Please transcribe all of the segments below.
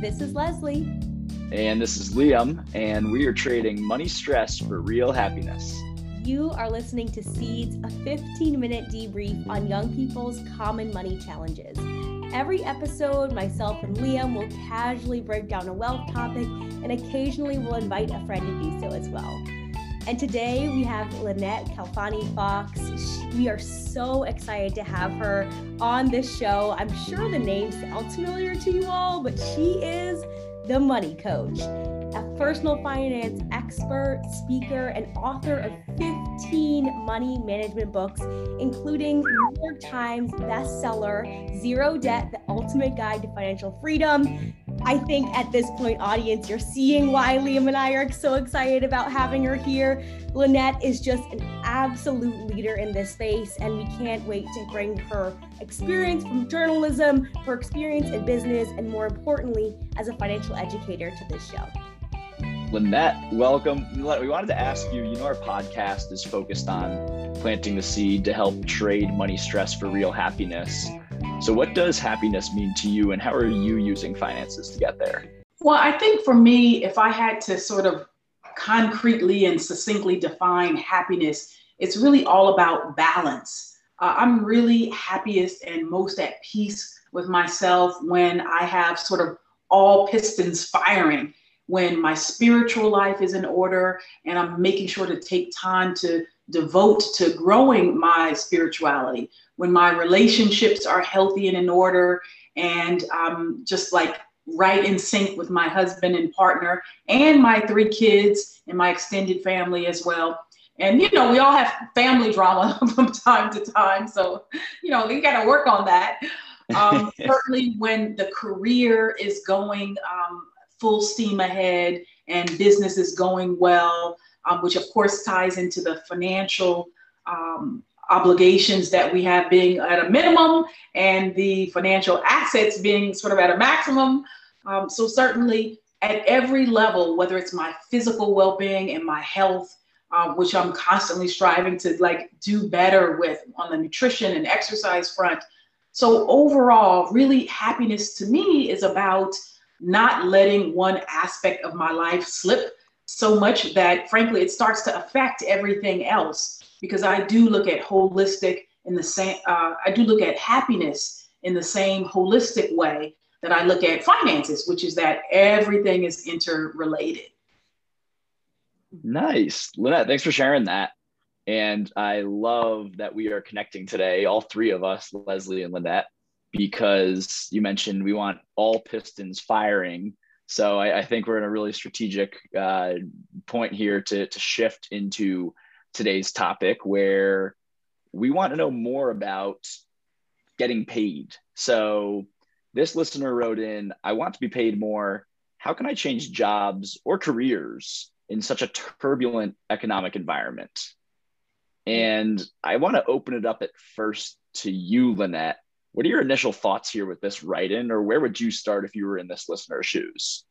This is Leslie. And this is Liam, and we are trading money stress for real happiness. You are listening to Seeds, a 15-minute debrief on young people's common money challenges. Every episode, myself and Liam will casually break down a wealth topic, and occasionally we'll invite a friend to do so as well. And today we have Lynette Calfani-Fox. We are so excited to have her on this show. I'm sure the name sounds familiar to you all, but she is the money coach, a personal finance expert, speaker, and author of 15 money management books, including New York Times bestseller, Zero Debt, The Ultimate Guide to Financial Freedom. I think at this point, audience, you're seeing why Liam and I are so excited about having her here. Lynette is just an absolute leader in this space, and we can't wait to bring her experience from journalism, her experience in business, and more importantly, as a financial educator to this show. Lynette, welcome. Lynette, we wanted to ask you, our podcast is focused on planting the seed to help trade money stress for real happiness. So what does happiness mean to you, and how are you using finances to get there? Well, I think for me, if I had to sort of concretely and succinctly define happiness, it's really all about balance. I'm really happiest and most at peace with myself when I have sort of all pistons firing, when my spiritual life is in order and I'm making sure to take time to devote to growing my spirituality, when my relationships are healthy and in order, and I'm just like right in sync with my husband and partner and my three kids and my extended family as well. And, we all have family drama from time to time. So, you got to work on that. Certainly when the career is going full steam ahead and business is going well, which of course ties into the financial obligations that we have being at a minimum and the financial assets being sort of at a maximum. So certainly at every level, whether it's my physical well-being and my health, which I'm constantly striving to do better with on the nutrition and exercise front. So overall, really happiness to me is about not letting one aspect of my life slip so much that, frankly, it starts to affect everything else, because I do look at holistic in the same, I do look at happiness in the same holistic way that I look at finances, which is that everything is interrelated. Nice. Lynette, thanks for sharing that. And I love that we are connecting today, all three of us, Leslie and Lynette, because you mentioned we want all pistons firing. So I think we're in a really strategic point here to shift into today's topic, where we want to know more about getting paid. So this listener wrote in, I want to be paid more. How can I change jobs or careers in such a turbulent economic environment? And I want to open it up at first to you, Lynette. What are your initial thoughts here with this write-in, or where would you start if you were in this listener's shoes?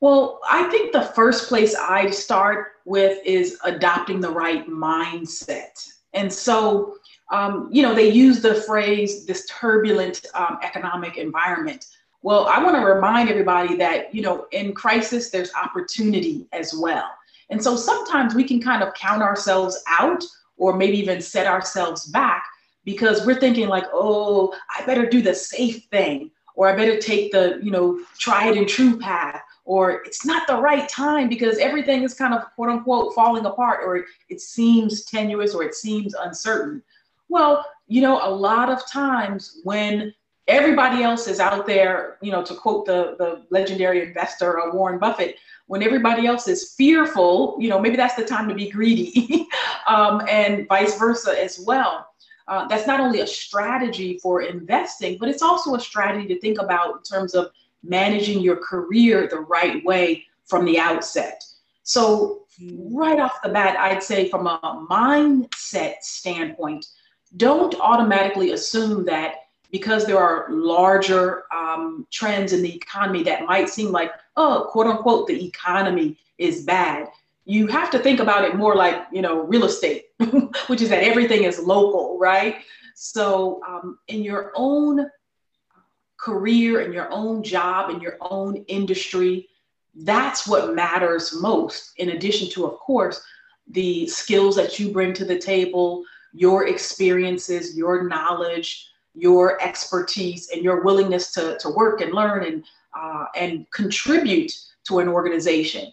Well, I think the first place I start with is adopting the right mindset. And so, they use the phrase, this turbulent economic environment. Well, I want to remind everybody that, in crisis, there's opportunity as well. And so sometimes we can kind of count ourselves out, or maybe even set ourselves back, because we're thinking like, oh, I better do the safe thing, or I better take the, tried and true path, or it's not the right time because everything is kind of quote unquote falling apart, or it seems tenuous, or it seems uncertain. Well, a lot of times when everybody else is out there, to quote the legendary investor Warren Buffett, when everybody else is fearful, maybe that's the time to be greedy and vice versa as well. That's not only a strategy for investing, but it's also a strategy to think about in terms of managing your career the right way from the outset. So right off the bat, I'd say from a mindset standpoint, don't automatically assume that because there are larger trends in the economy that might seem like, oh, quote unquote, the economy is bad. You have to think about it more like, real estate, which is that everything is local, right? So in your own career and your own job and your own industry. That's what matters most, in addition to, of course, the skills that you bring to the table, your experiences, your knowledge, your expertise, and your willingness to work and learn and contribute to an organization.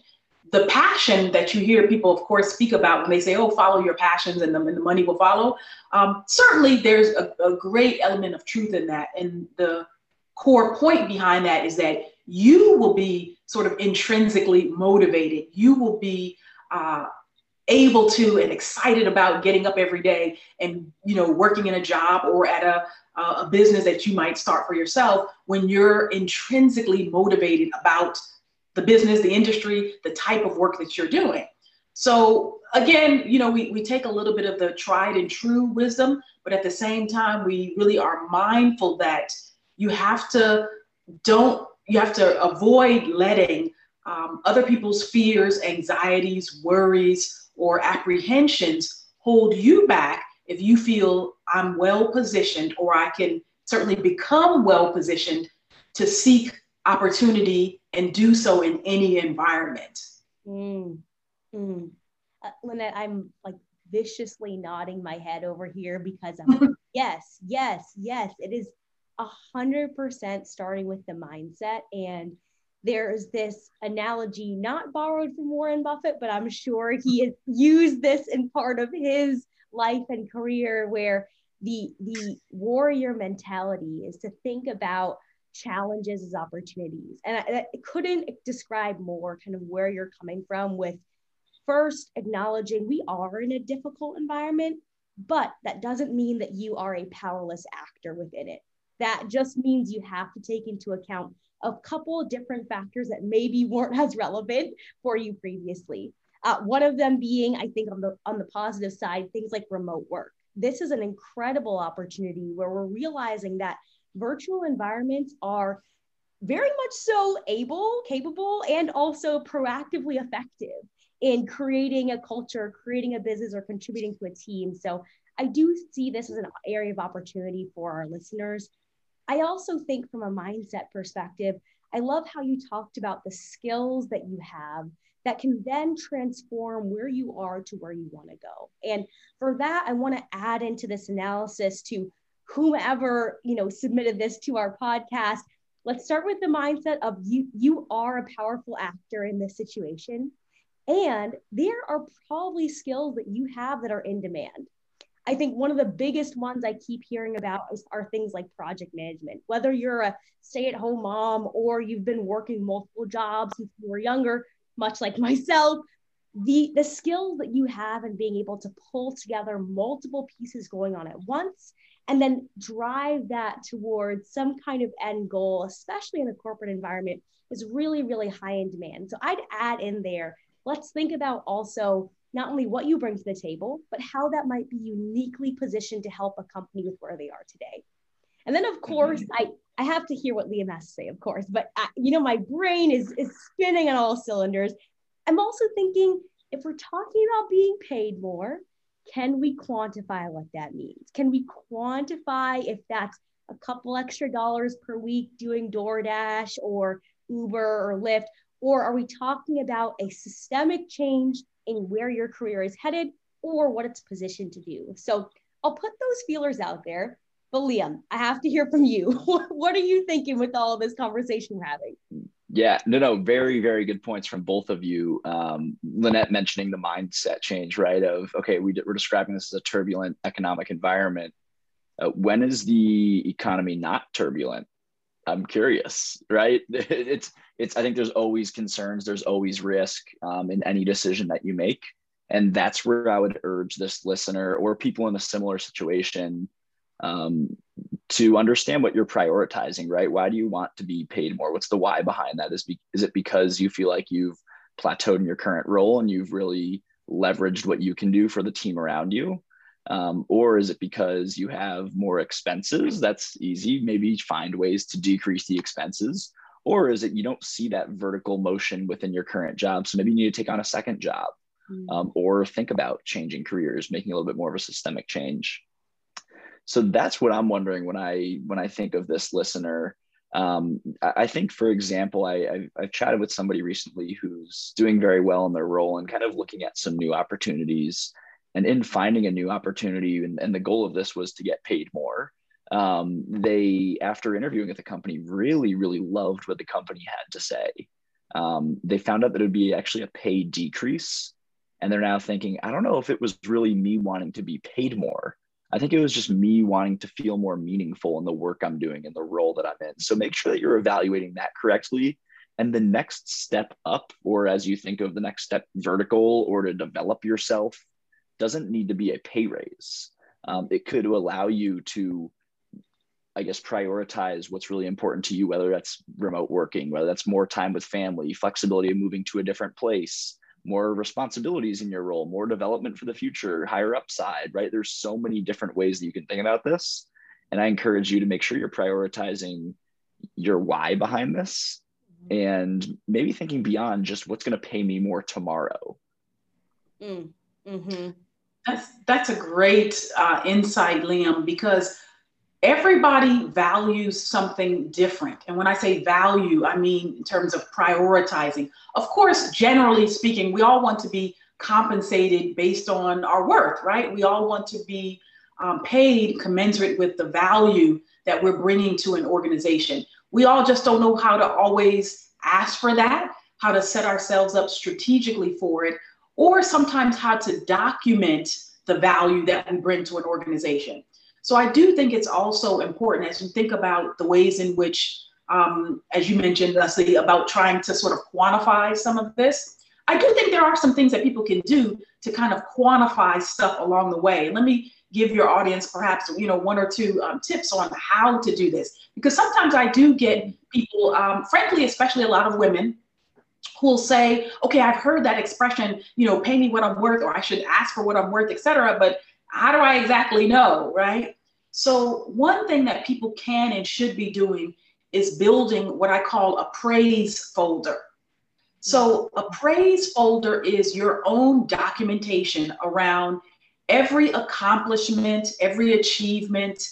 The passion that you hear people, of course, speak about when they say, oh, follow your passions and the money will follow. Certainly, there's a great element of truth in that. And the core point behind that is that you will be sort of intrinsically motivated. You will be able to and excited about getting up every day and, you know, working in a job or at a business that you might start for yourself when you're intrinsically motivated about the business, the industry, the type of work that you're doing. So again, you know, we take a little bit of the tried and true wisdom, but at the same time, we really are mindful that you have to avoid letting other people's fears, anxieties, worries, or apprehensions hold you back if you feel I'm well positioned, or I can certainly become well positioned to seek opportunity and do so in any environment. Lynette, I'm like viciously nodding my head over here because I'm like, yes, yes, yes. It is 100% starting with the mindset. And there's this analogy not borrowed from Warren Buffett, but I'm sure he has used this in part of his life and career, where the warrior mentality is to think about challenges as opportunities. And I couldn't describe more kind of where you're coming from with first acknowledging we are in a difficult environment, but that doesn't mean that you are a powerless actor within it. That just means you have to take into account a couple of different factors that maybe weren't as relevant for you previously. One of them being, I think on the positive side, things like remote work. This is an incredible opportunity where we're realizing that virtual environments are very much so able, capable, and also proactively effective in creating a culture, creating a business, or contributing to a team. So I do see this as an area of opportunity for our listeners. I also think from a mindset perspective, I love how you talked about the skills that you have that can then transform where you are to where you want to go. And for that, I want to add into this analysis to whomever, you know, submitted this to our podcast. Let's start with the mindset of you are a powerful actor in this situation. And there are probably skills that you have that are in demand. I think one of the biggest ones I keep hearing about are things like project management. Whether you're a stay-at-home mom or you've been working multiple jobs since you were younger, much like myself, the skills that you have in being able to pull together multiple pieces going on at once and then drive that towards some kind of end goal, especially in a corporate environment, is really, really high in demand. So I'd add in there, let's think about also not only what you bring to the table, but how that might be uniquely positioned to help a company with where they are today. And then, of course, I have to hear what Liam has to say, of course, but my brain is spinning on all cylinders. I'm also thinking, if we're talking about being paid more, can we quantify what that means? Can we quantify if that's a couple extra dollars per week doing DoorDash or Uber or Lyft? Or are we talking about a systemic change in where your career is headed or what it's positioned to do? So I'll put those feelers out there. But Liam, I have to hear from you. What are you thinking with all of this conversation we're having? Yeah, no, very, very good points from both of you. Lynette mentioning the mindset change, right? Of, okay, we're describing this as a turbulent economic environment. When is the economy not turbulent? I'm curious, right? It's. I think there's always concerns, there's always risk in any decision that you make. And that's where I would urge this listener or people in a similar situation to understand what you're prioritizing, right? Why do you want to be paid more? What's the why behind that? Is it because you feel like you've plateaued in your current role and you've really leveraged what you can do for the team around you? Or is it because you have more expenses? That's easy. Maybe find ways to decrease the expenses. Or is it you don't see that vertical motion within your current job? So maybe you need to take on a second job or think about changing careers, making a little bit more of a systemic change. So that's what I'm wondering when I think of this listener. I think, for example, I've chatted with somebody recently who's doing very well in their role and kind of looking at some new opportunities. And in finding a new opportunity, and the goal of this was to get paid more, they, after interviewing at the company, really, really loved what the company had to say. They found out that it would be actually a pay decrease. And they're now thinking, I don't know if it was really me wanting to be paid more. I think it was just me wanting to feel more meaningful in the work I'm doing and the role that I'm in. So make sure that you're evaluating that correctly. And the next step up, or as you think of the next step vertical or to develop yourself, doesn't need to be a pay raise. It could allow you to, I guess, prioritize what's really important to you, whether that's remote working, whether that's more time with family, flexibility of moving to a different place, more responsibilities in your role, more development for the future, higher upside, right? There's so many different ways that you can think about this. And I encourage you to make sure you're prioritizing your why behind this and maybe thinking beyond just what's going to pay me more tomorrow. Mm-hmm. That's a great insight, Liam, because everybody values something different. And when I say value, I mean in terms of prioritizing. Of course, generally speaking, we all want to be compensated based on our worth, right? We all want to be paid commensurate with the value that we're bringing to an organization. We all just don't know how to always ask for that, how to set ourselves up strategically for it, or sometimes how to document the value that we bring to an organization. So I do think it's also important as you think about the ways in which, as you mentioned, Leslie, about trying to sort of quantify some of this. I do think there are some things that people can do to kind of quantify stuff along the way. Let me give your audience perhaps, you know, one or two tips on how to do this, because sometimes I do get people, frankly, especially a lot of women, who'll say, okay, I've heard that expression, you know, pay me what I'm worth, or I should ask for what I'm worth, et cetera, but how do I exactly know, right? So one thing that people can and should be doing is building what I call a praise folder. So a praise folder is your own documentation around every accomplishment, every achievement,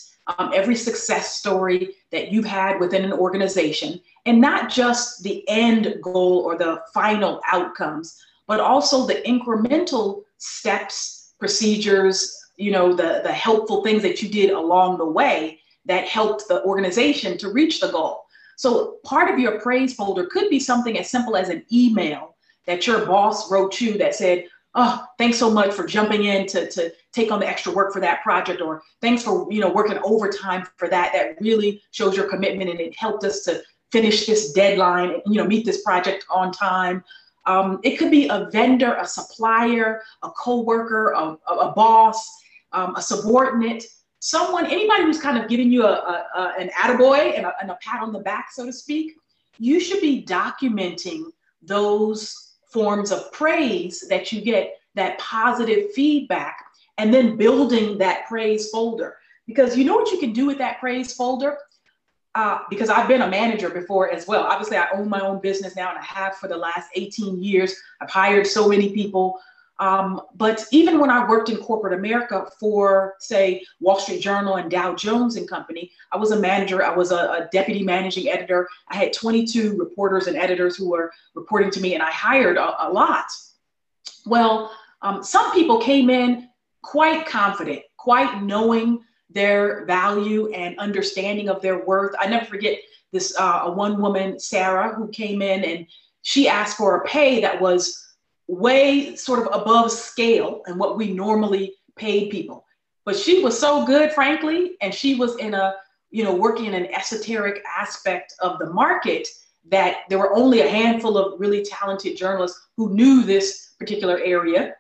every success story that you've had within an organization, and not just the end goal or the final outcomes, but also the incremental steps, procedures, you know, the helpful things that you did along the way that helped the organization to reach the goal. So part of your praise folder could be something as simple as an email that your boss wrote you that said, oh, thanks so much for jumping in to take on the extra work for that project, or thanks for, you know, working overtime for that. That really shows your commitment and it helped us to finish this deadline and, you know, meet this project on time. It could be a vendor, a supplier, a coworker, a boss, a subordinate, someone, anybody who's kind of giving you an attaboy and a pat on the back, so to speak. You should be documenting those forms of praise that you get, that positive feedback, and then building that praise folder. Because you know what you can do with that praise folder? Because I've been a manager before as well. Obviously, I own my own business now, and I have for the last 18 years. I've hired so many people. But even when I worked in corporate America for, say, Wall Street Journal and Dow Jones and Company, I was a manager. I was a deputy managing editor. I had 22 reporters and editors who were reporting to me, and I hired a lot. Well, some people came in quite confident, quite knowing their value and understanding of their worth. I never forget this one woman, Sarah, who came in and she asked for a pay that was way sort of above scale and what we normally paid people. But she was so good, frankly, and she was in a, you know, working in an esoteric aspect of the market that there were only a handful of really talented journalists who knew this particular area,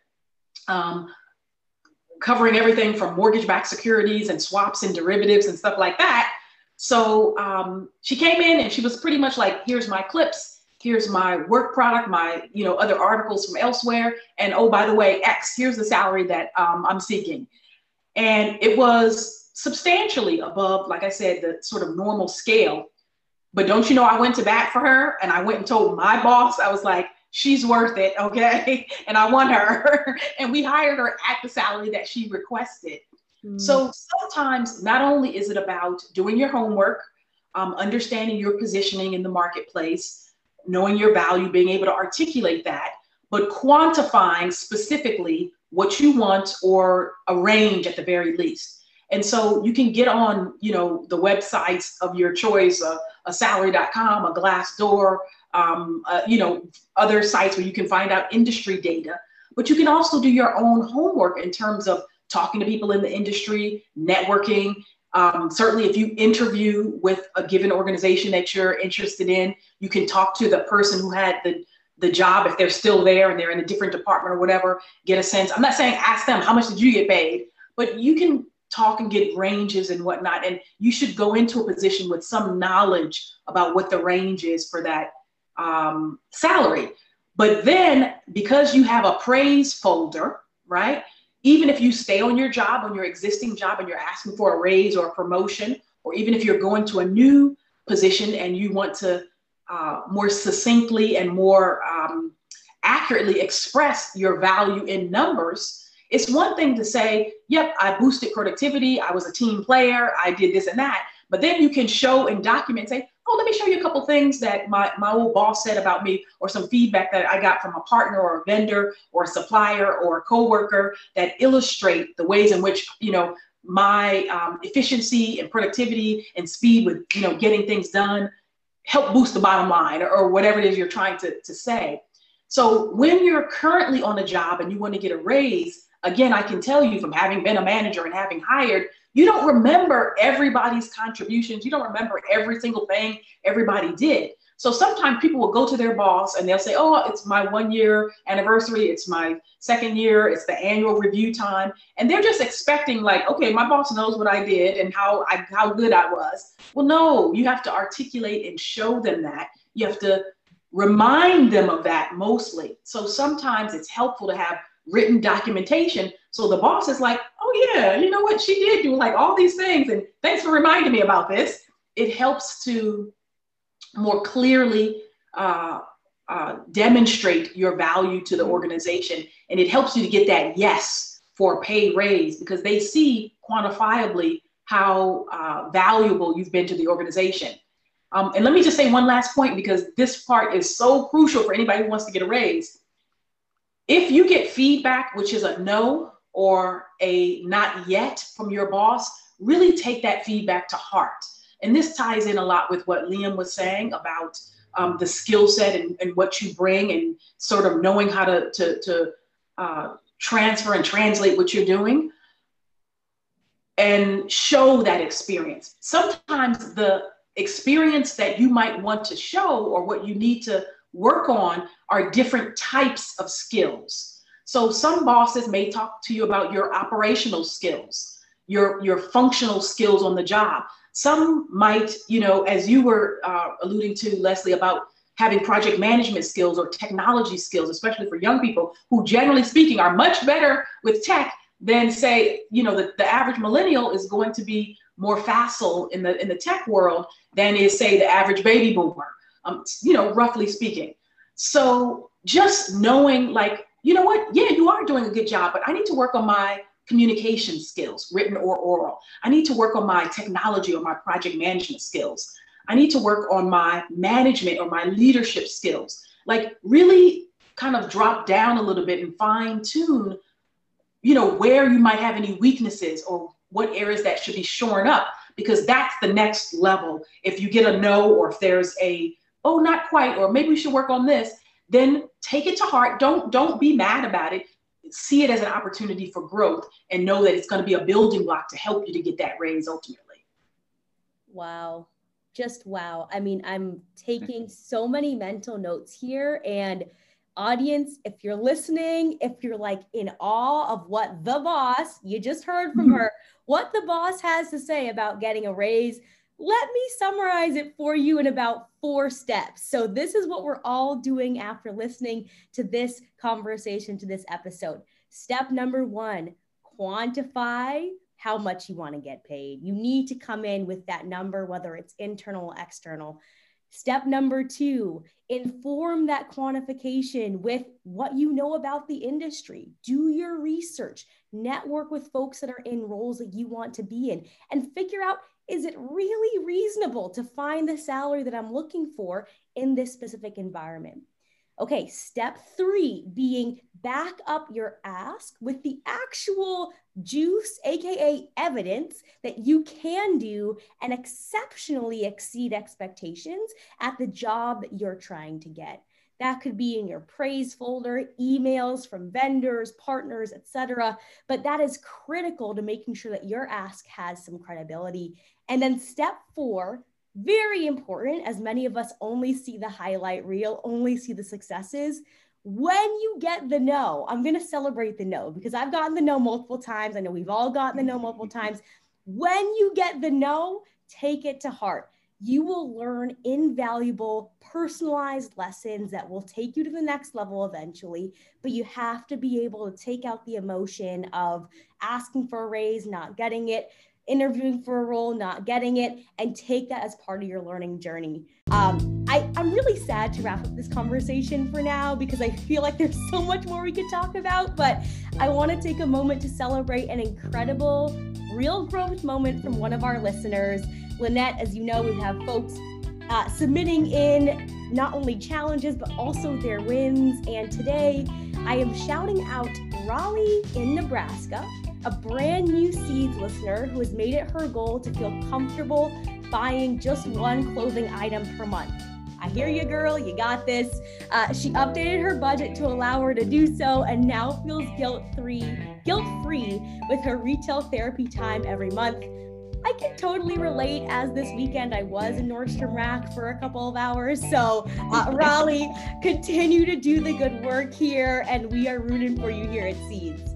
covering everything from mortgage-backed securities and swaps and derivatives and stuff like that. So she came in and she was pretty much like, here's my clips, here's my work product, my, you know, other articles from elsewhere. And oh, by the way, X, here's the salary that I'm seeking. And it was substantially above, like I said, the sort of normal scale. But don't you know, I went to bat for her and I went and told my boss, I was like, she's worth it, okay? And I won her. And we hired her at the salary that she requested. Mm. So sometimes not only is it about doing your homework, understanding your positioning in the marketplace, knowing your value, being able to articulate that, but quantifying specifically what you want or a range at the very least. And so you can get on, you know, the websites of your choice, a salary.com, a Glassdoor, you know, other sites where you can find out industry data, but you can also do your own homework in terms of talking to people in the industry, networking. Certainly if you interview with a given organization that you're interested in, you can talk to the person who had the job, if they're still there and they're in a different department or whatever, get a sense. I'm not saying ask them, how much did you get paid? But you can talk and get ranges and whatnot. And you should go into a position with some knowledge about what the range is for that salary. But then because you have a praise folder, right? Even if you stay on your job, on your existing job, and you're asking for a raise or a promotion, or even if you're going to a new position and you want to more succinctly and more accurately express your value in numbers, it's one thing to say, yep, I boosted productivity, I was a team player, I did this and that, but then you can show and document, say, oh, let me show you a couple things that my old boss said about me, or some feedback that I got from a partner or a vendor or a supplier or a coworker that illustrate the ways in which, you know, my efficiency and productivity and speed with, you know, getting things done help boost the bottom line, or whatever it is you're trying to say. So when you're currently on a job and you want to get a raise, again, I can tell you from having been a manager and having hired, you don't remember everybody's contributions. You don't remember every single thing everybody did. So sometimes people will go to their boss and they'll say, oh, it's my 1 year anniversary. It's my second year. It's the annual review time. And they're just expecting like, okay, my boss knows what I did and how good I was. Well, no, you have to articulate and show them that. You have to remind them of that mostly. So sometimes it's helpful to have written documentation. So the boss is like, oh yeah, you know what? She did do like all these things. And thanks for reminding me about this. It helps to more clearly demonstrate your value to the organization. And it helps you to get that yes for a pay raise, because they see quantifiably how valuable you've been to the organization. And let me just say one last point, because this part is so crucial for anybody who wants to get a raise. If you get feedback, which is a no or a not yet from your boss, really take that feedback to heart. And this ties in a lot with what Liam was saying about the skill set and what you bring, and sort of knowing how to transfer and translate what you're doing and show that experience. Sometimes the experience that you might want to show or what you need to work on are different types of skills. So some bosses may talk to you about your operational skills, your functional skills on the job. Some might, you know, as you were alluding to, Leslie, about having project management skills or technology skills, especially for young people who generally speaking are much better with tech than, say, you know, the average millennial is going to be more facile in the tech world than is, say, the average baby boomer, you know, roughly speaking. So just knowing like, you know what, yeah, you are doing a good job, but I need to work on my communication skills, written or oral. I need to work on my technology or my project management skills. I need to work on my management or my leadership skills. Like really kind of drop down a little bit and fine tune, you know, where you might have any weaknesses or what areas that should be shorn up, because that's the next level. If you get a no, or if there's a, oh, not quite, or maybe we should work on this, then take it to heart. Don't be mad about it. See it as an opportunity for growth, and know that it's going to be a building block to help you to get that raise ultimately. Wow. Just wow. I mean, I'm taking so many mental notes here, and audience, if you're listening, if you're like in awe of what the boss, you just heard from her, what the boss has to say about getting a raise, let me summarize it for you in about 4 steps. So this is what we're all doing after listening to this conversation, to this episode. Step number 1, quantify how much you want to get paid. You need to come in with that number, whether it's internal or external. Step number two, inform that quantification with what you know about the industry. Do your research, network with folks that are in roles that you want to be in, and figure out, is it really reasonable to find the salary that I'm looking for in this specific environment? Okay, step three being back up your ask with the actual juice, AKA evidence that you can do and exceptionally exceed expectations at the job that you're trying to get. That could be in your praise folder, emails from vendors, partners, etc. But that is critical to making sure that your ask has some credibility. And then step four, very important, as many of us only see the highlight reel, only see the successes. When you get the no, I'm going to celebrate the no because I've gotten the no multiple times. I know we've all gotten the no multiple times. When you get the no, take it to heart. You will learn invaluable, personalized lessons that will take you to the next level eventually, but you have to be able to take out the emotion of asking for a raise, not getting it, interviewing for a role, not getting it, and take that as part of your learning journey. I'm really sad to wrap up this conversation for now because I feel like there's so much more we could talk about, but I want to take a moment to celebrate an incredible real growth moment from one of our listeners. Lynette, as you know, we have folks submitting in not only challenges, but also their wins. And today I am shouting out Raleigh in Nebraska, a brand new Seeds listener who has made it her goal to feel comfortable buying just one clothing item per month. I hear you, girl, you got this. She updated her budget to allow her to do so and now feels guilt-free with her retail therapy time every month. I can totally relate, as this weekend I was in Nordstrom Rack for a couple of hours. So Raleigh, continue to do the good work here, and we are rooting for you here at Seeds.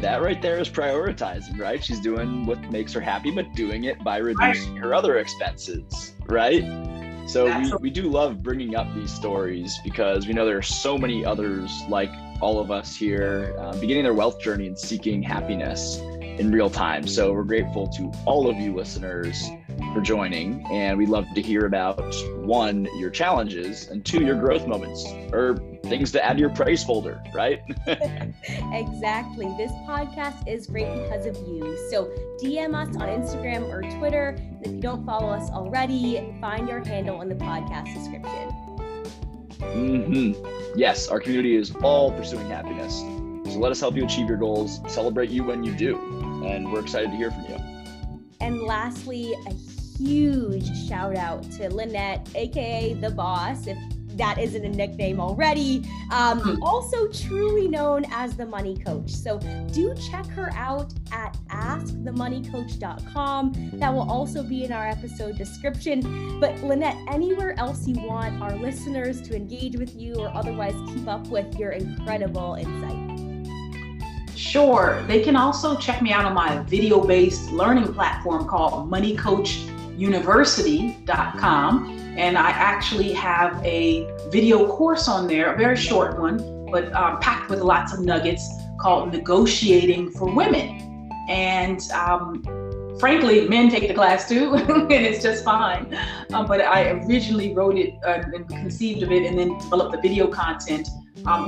That right there is prioritizing, right? She's doing what makes her happy, but doing it by reducing her other expenses, right? So we do love bringing up these stories because we know there are so many others like all of us here beginning their wealth journey and seeking happiness in real time. So we're grateful to all of you listeners for joining, and we'd love to hear about, one, your challenges, and two, your growth moments or things to add to your praise folder, right? Exactly. This podcast is great because of you. So DM us on Instagram or Twitter. If you don't follow us already, find our handle in the podcast description. Yes, our community is all pursuing happiness. So let us help you achieve your goals, celebrate you when you do, and we're excited to hear from you. And lastly, a huge shout out to Lynette, AKA The Boss, if that isn't a nickname already, also truly known as The Money Coach. So do check her out at askthemoneycoach.com. That will also be in our episode description. But Lynette, anywhere else you want our listeners to engage with you or otherwise keep up with your incredible insight? Sure. They can also check me out on my video-based learning platform called moneycoachuniversity.com. And I actually have a video course on there, a very short one, but packed with lots of nuggets called Negotiating for Women. And frankly, men take the class too, and it's just fine. But I originally wrote it and conceived of it and then developed the video content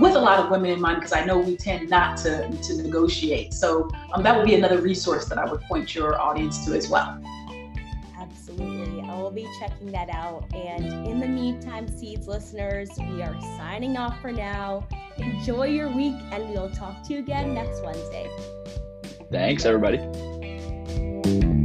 with a lot of women in mind, because I know we tend not to negotiate. So that would be another resource that I would point your audience to as well. Absolutely. I will be checking that out. And in the meantime, Seeds listeners, we are signing off for now. Enjoy your week, and we'll talk to you again next Wednesday. Thanks, everybody.